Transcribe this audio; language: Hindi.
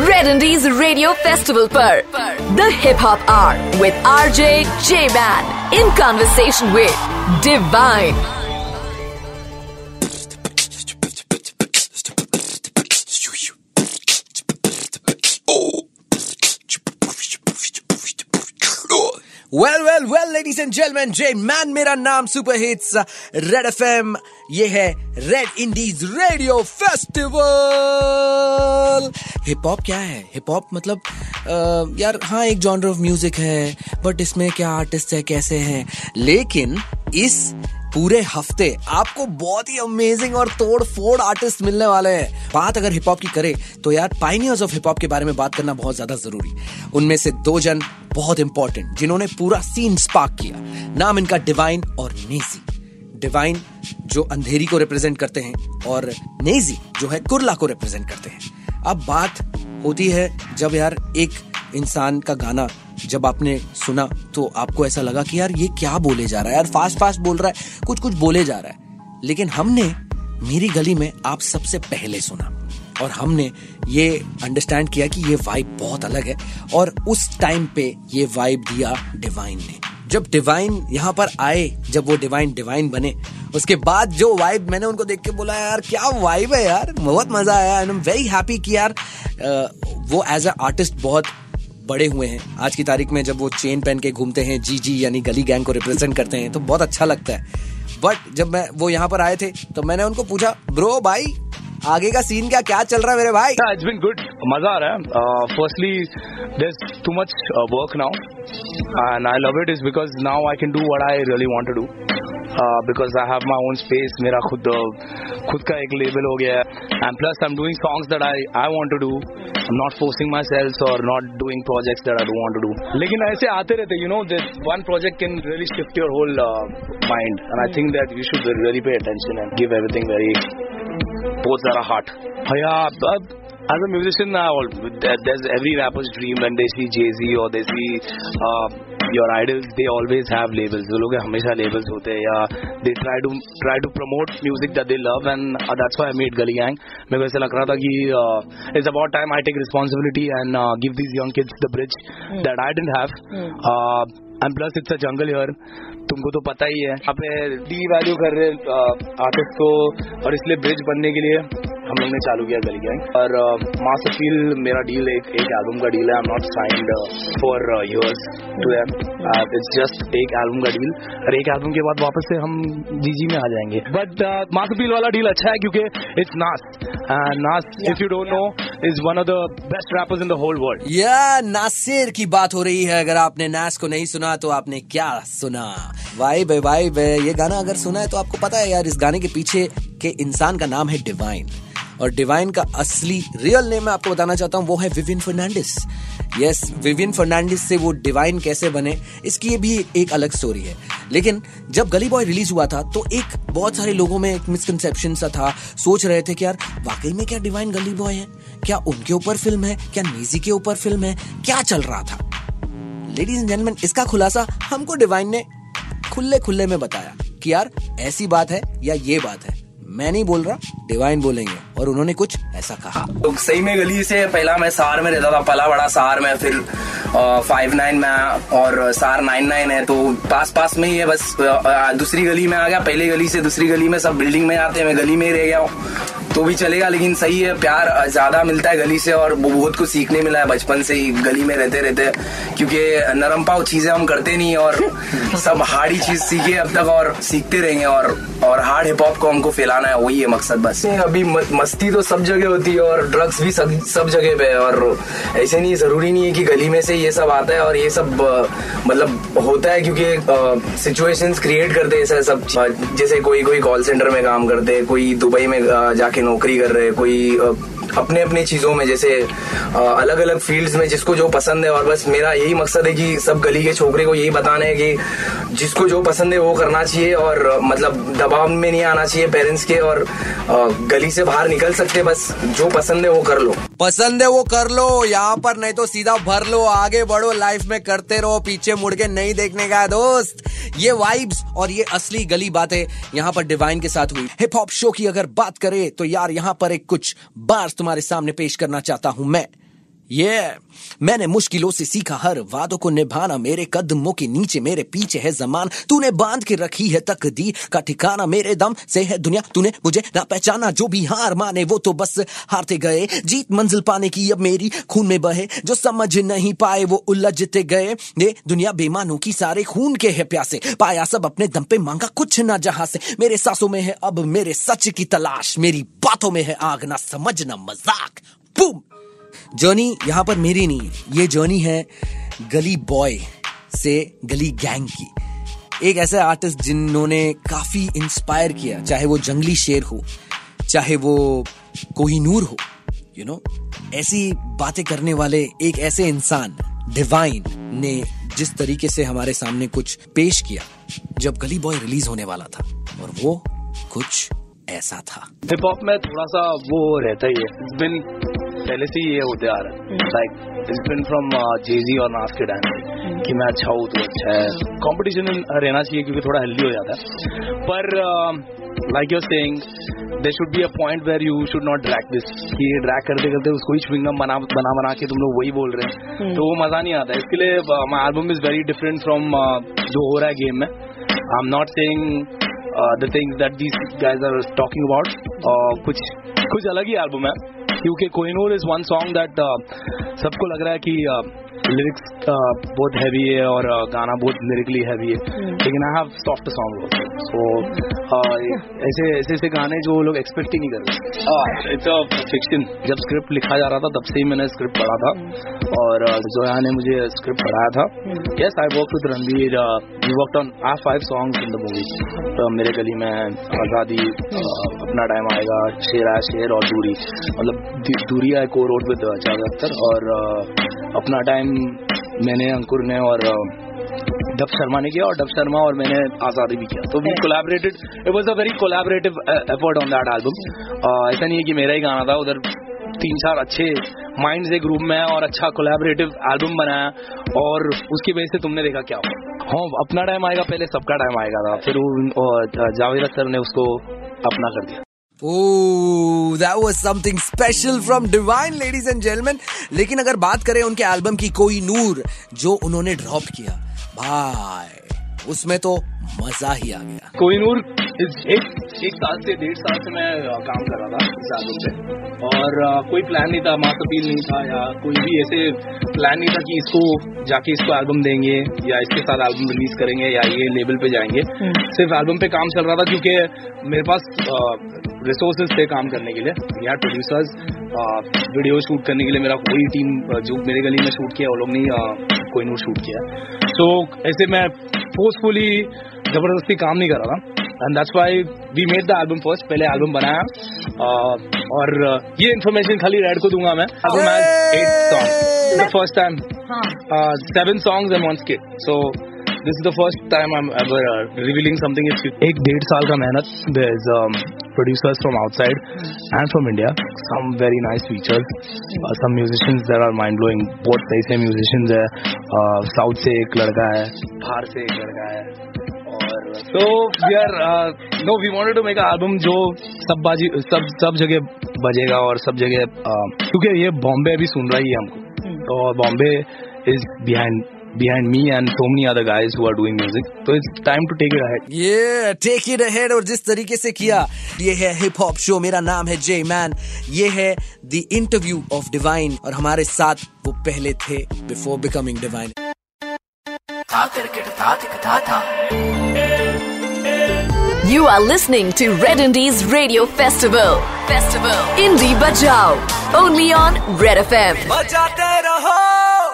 रेड इंडीज रेडियो फेस्टिवल पर the hip hop hour with RJ J Man in conversation with Divine. Well well well ladies and gentleman, J man मेरा नाम, सुपर हिट्स रेड एफएम, ये है Red Indies Radio Festival. Hip hop क्या है? हिप हॉप मतलब यार हाँ एक जॉनर ऑफ म्यूजिक है, बट इसमें क्या आर्टिस्ट है, कैसे हैं। लेकिन इस पूरे हफ्ते आपको बहुत ही अमेजिंग और तोड़ फोड़ आर्टिस्ट मिलने वाले हैं। बात अगर हिप हॉप की करें तो यार पायनियर्स ऑफ हिप हॉप के बारे में बात करना बहुत ज्यादा जरूरी। उनमें से दो जन बहुत इंपॉर्टेंट जिन्होंने पूरा सीन स्पार्क किया। नाम इनका डिवाइन और नेजी। डिवाइन जो अंधेरी को रिप्रेजेंट करते हैं और नेजी जो है कुरला को रिप्रेजेंट करते हैं। अब बात होती है जब यार एक इंसान का गाना जब आपने सुना तो आपको ऐसा लगा कि यार ये क्या बोले जा रहा है, यार फास्ट फास्ट बोल रहा है, कुछ कुछ बोले जा रहा है। लेकिन हमने मेरी गली में आप सबसे पहले सुना और हमने ये अंडरस्टैंड किया कि ये वाइब बहुत अलग है और उस टाइम पे ये वाइब दिया डिवाइन ने। जब डिवाइन यहाँ पर आए, जब वो डिवाइन बने, उसके बाद जो वाइब मैंने उनको देख के बोला यार क्या वाइब है यार, बहुत मजा आया। And I am very happy कि यार वो एज अ आर्टिस्ट बहुत बड़े हुए हैं। आज की तारीख में जब वो चेन पहन के घूमते हैं, जी यानी गली गैंग को रिप्रेजेंट करते हैं, तो बहुत अच्छा लगता है। बट जब मैं वो यहाँ पर आए थे तो मैंने उनको पूछा, ब्रो भाई आगे का सीन क्या चल रहा है मेरे भाई? इट्स बीन गुड, मजा आ रहा है। Firstly there is too much work now and I love it, is because now I can do what I really want to do because I have my own space. मेरा खुद का एक लेबल हो गया है and plus I'm doing songs that I want to do. I'm not forcing myself or not doing projects that I don't want to do. लेकिन ऐसे आते रहते, you know, this one project can really shift your whole mind and I think that you should really pay attention and give everything very बहुत सारा heart. Yeah, as a musician there's every rapper's dream when they see Jay-Z or they see your idols, they always have labels. Wo log hamesha labels hote hain ya they try to promote music that they love and that's why I made Gully Gang. Mere ko aisa lag raha tha ki it's about time I take responsibility and give these young kids the bridge that I didn't have. And plus it's a jungle here, तुमको तो पता ही है। अपने डी वैल्यू कर रहे आर्टिस्ट को और इसलिए ब्रिज बनने के लिए हम लोग ने चालू किया गली गैंग। और मास्टर फील मेरा डील एक एल्बम का डील है। I am not signed for years to them, it's just एक एल्बम का डील और एक एल्बम के बाद वापस से हम जीजी में आ जाएंगे। बट मास्टर फील वाला डील अच्छा है क्योंकि it's Nas if you don't know is one of the best rappers in the whole world. या नासिर की बात हो रही है। अगर आपने नास को नहीं सुना तो आपने क्या सुना? वाइब है। ये गाना अगर सुना है तो आपको पता है यार इस गाने के पीछे के इंसान का नाम है डिवाइन और डिवाइन का असली रियल नेम मैं आपको बताना चाहता हूँ, वो है विवियन फर्नांडिस। यस, विवियन फर्नांडिस से वो डिवाइन कैसे बने इसकी ये भी एक अलग स्टोरी है। लेकिन जब गली बॉय रिलीज हुआ था तो एक बहुत सारे लोगों में एक मिसकंसेप्शन सा था। सोच रहे थे कि यार वाकई में क्या डिवाइन गली बॉय है, क्या उनके ऊपर फिल्म है, क्या नेजी के ऊपर फिल्म है, क्या चल रहा था। लेडीज एंड जेंटलमैन, इसका खुलासा हमको डिवाइन ने खुले में बताया कि यार ऐसी बात है या ये बात है, मैं नहीं बोल रहा, डिवाइन बोलेंगे। और उन्होंने कुछ ऐसा कहा। तो सही में गली से पहला मैं सार में रहता था, पला बड़ा सार में, फिर 59 में और सार 99 है तो पास में ही है, बस दूसरी गली में आ गया। पहले गली से दूसरी गली में सब बिल्डिंग में आते हैं, मैं गली में ही रह गया हूँ तो भी चलेगा। लेकिन सही है, प्यार ज्यादा मिलता है गली से और बहुत कुछ सीखने मिला है बचपन से ही गली में रहते क्योंकि नरम पाव चीजें हम करते नहीं और सब हार्ड ही चीज सीखे अब तक और सीखते रहेंगे और हार्ड हिप हॉप को हमको फैलाना है, वही है मकसद बस। अभी मस्ती तो सब जगह होती है और ड्रग्स भी सब जगह पे है और ऐसे नहीं, जरूरी नहीं है कि गली में से ये सब आता है और ये सब मतलब होता है क्योंकि सिचुएशंस क्रिएट करते हैं ऐसा सब। जैसे कोई कॉल सेंटर में काम करते हैं, कोई दुबई में जाके नौकरी कर रहे हैं, कोई अपने अपने चीजों में, जैसे अलग अलग फील्ड्स में जिसको जो पसंद है। और बस मेरा यही मकसद है कि सब गली के छोकरे को यही बताना है कि जिसको जो पसंद है वो करना चाहिए और मतलब दबाव में नहीं आना चाहिए पेरेंट्स के और गली से बाहर निकल सकते, बस जो पसंद है वो कर लो। पसंद है वो कर लो यहाँ पर, नहीं तो सीधा भर लो, आगे बढ़ो लाइफ में, करते रहो, पीछे मुड़ के नहीं देखने का है दोस्त। ये वाइब्स और ये असली गली बातें यहाँ पर डिवाइन के साथ हुई। हिप हॉप शो की अगर बात करें तो यार यहाँ पर एक कुछ बार्स तुम्हारे सामने पेश करना चाहता हूं मैं। मैंने मुश्किलों से सीखा हर वादों को निभाना, मेरे कदमों के नीचे मेरे पीछे है जमान, तूने बांध के रखी है तकदीर का ठिकाना, मेरे दम से है दुनिया तूने मुझे ना पहचाना, जो भी हार माने वो तो बस हारते गए, जीत मंजिल पाने की अब मेरी खून में बहे, जो समझ नहीं पाए वो उलझते गए, ये दुनिया बेमानों की सारे खून के है प्यासे, पाया सब अपने दम पे मांगा कुछ ना जहां से, मेरे सांसों में है अब मेरे सच की तलाश, मेरी बातों में है आग ना समझना मजाक। बूम जर्नी यहाँ पर मेरी नहीं, ये जर्नी है गली बॉय से गली गैंग की। एक ऐसे आर्टिस्ट जिन्होंने काफ़ी इंस्पायर किया, चाहे वो जंगली शेर हो, चाहे वो कोहिनूर हो, ऐसी बातें करने वाले एक ऐसे इंसान डिवाइन ने जिस तरीके से हमारे सामने कुछ पेश किया जब गली बॉय रिलीज होने वाला था, और वो कुछ ऐसा था। हिप हॉप में थोड़ा सा वो रहता ही है, पहले से ये होते आ रहा है, like it's been from GG और नास के टाइम कि मैं अच्छा हूँ तो अच्छा है, कंपटीशन रहना चाहिए क्योंकि थोड़ा हेल्दी हो जाता है, पर like your saying there should be a point where you should not drag this, कि ड्रैग करते करते उसको ही च्युइंगम बना के तुम लोग वही बोल रहे हैं तो वो मज़ा नहीं आता। इसके लिए my album is very different from जो हो रहा है गेम में। I am not saying the things that these guys are talking about, कुछ अलग ही एल्बम है, क्योंकि Kohinoor is one song that सबको लग रहा है कि लिरिक्स बहुत हैवी है और गाना बहुत लिरिकली हैवी है, लेकिन I have soft song, so ऐसे गाने जो लोग एक्सपेक्ट ही नहीं कर रहे। It's a fiction. जब स्क्रिप्ट लिखा जा रहा था तब से ही मैंने स्क्रिप्ट पढ़ा था और जोया ने मुझे स्क्रिप्ट पढ़ाया था। Yes, I work with Ranveer, we worked on our 5 songs in the movie, मेरे गली में, आज़ादी, अपना टाइम आएगा, शेर आया शेर और दूरी, मतलब दूरी आई को रोड विद चार्ली अख्तर, और अपना टाइम मैंने अंकुर ने और डब शर्मा ने किया, और डब शर्मा और मैंने आज़ादी भी किया, तो we collaborated. It was a very collaborative effort on that album. ऐसा नहीं है कि मेरा ही गाना था, उधर 3-4 अच्छे माइंड्स एक ग्रुप में और अच्छा कोलैबोरेटिव एल्बम बनाया, और उसकी वजह से तुमने देखा क्या हुआ। हाँ, अपना टाइम आएगा पहले सबका टाइम आएगा था, फिर जावेद अख्तर ने उसको अपना कर दिया। Oh, that was something special from Divine, ladies and gentlemen. लेकिन अगर बात करें उनके एल्बम की कोहिनूर जो उन्होंने ड्रॉप किया, भाई उसमें तो मजा ही आ गया। कोहिनूर एक साल से 1.5 साल से मैं काम कर रहा था इस एल्बम पे, और कोई प्लान नहीं था, मास्टरपीस नहीं था, या कोई भी ऐसे प्लान नहीं था कि इसको जाके इसको एल्बम देंगे या इसके साथ एल्बम रिलीज करेंगे या ये लेवल पे जाएंगे। सिर्फ एल्बम पे काम चल रहा था क्योंकि मेरे पास रिसोर्सेज थे काम करने के लिए, या प्रोड्यूसर्स, वीडियो शूट करने के लिए मेरा कोई टीम जो मेरे गली में शूट किया वो लोग नहीं, कोहिनूर शूट किया, तो ऐसे मैं फोर्सफुली जबरदस्ती काम नहीं कर रहा था। And that's why we made the album first. पहले एल्बम बनाया, और ये इन्फॉर्मेशन खाली रेड को दूंगा मैं। Album has 8 songs. The first time. 7 songs and 1 skit. So this is the first time I'm ever revealing something. It's 1.5 साल का मेहनत। There's producers from outside and from India. Some very nice features. Some musicians that are mind blowing. बहुत ऐसे musicians है। South से एक लड़का है, बाहर से एक लड़का है। So we wanted to make an album जो सब जगह बजेगा और सब जगह, क्योंकि ये बॉम्बे भी सुन रही है हमको, और Bombay is behind me and so many other guys who are doing music. So it's time to take it ahead. Yeah, take it ahead. और जिस तरीके से किया, ये है हिप हॉप शो। मेरा नाम है जे मैन, ये है The Interview of Divine, और हमारे साथ वो पहले थे before becoming Divine. You are listening to Red Indies Radio Festival. Indie Bajao. Only on Red FM. Bajate raho.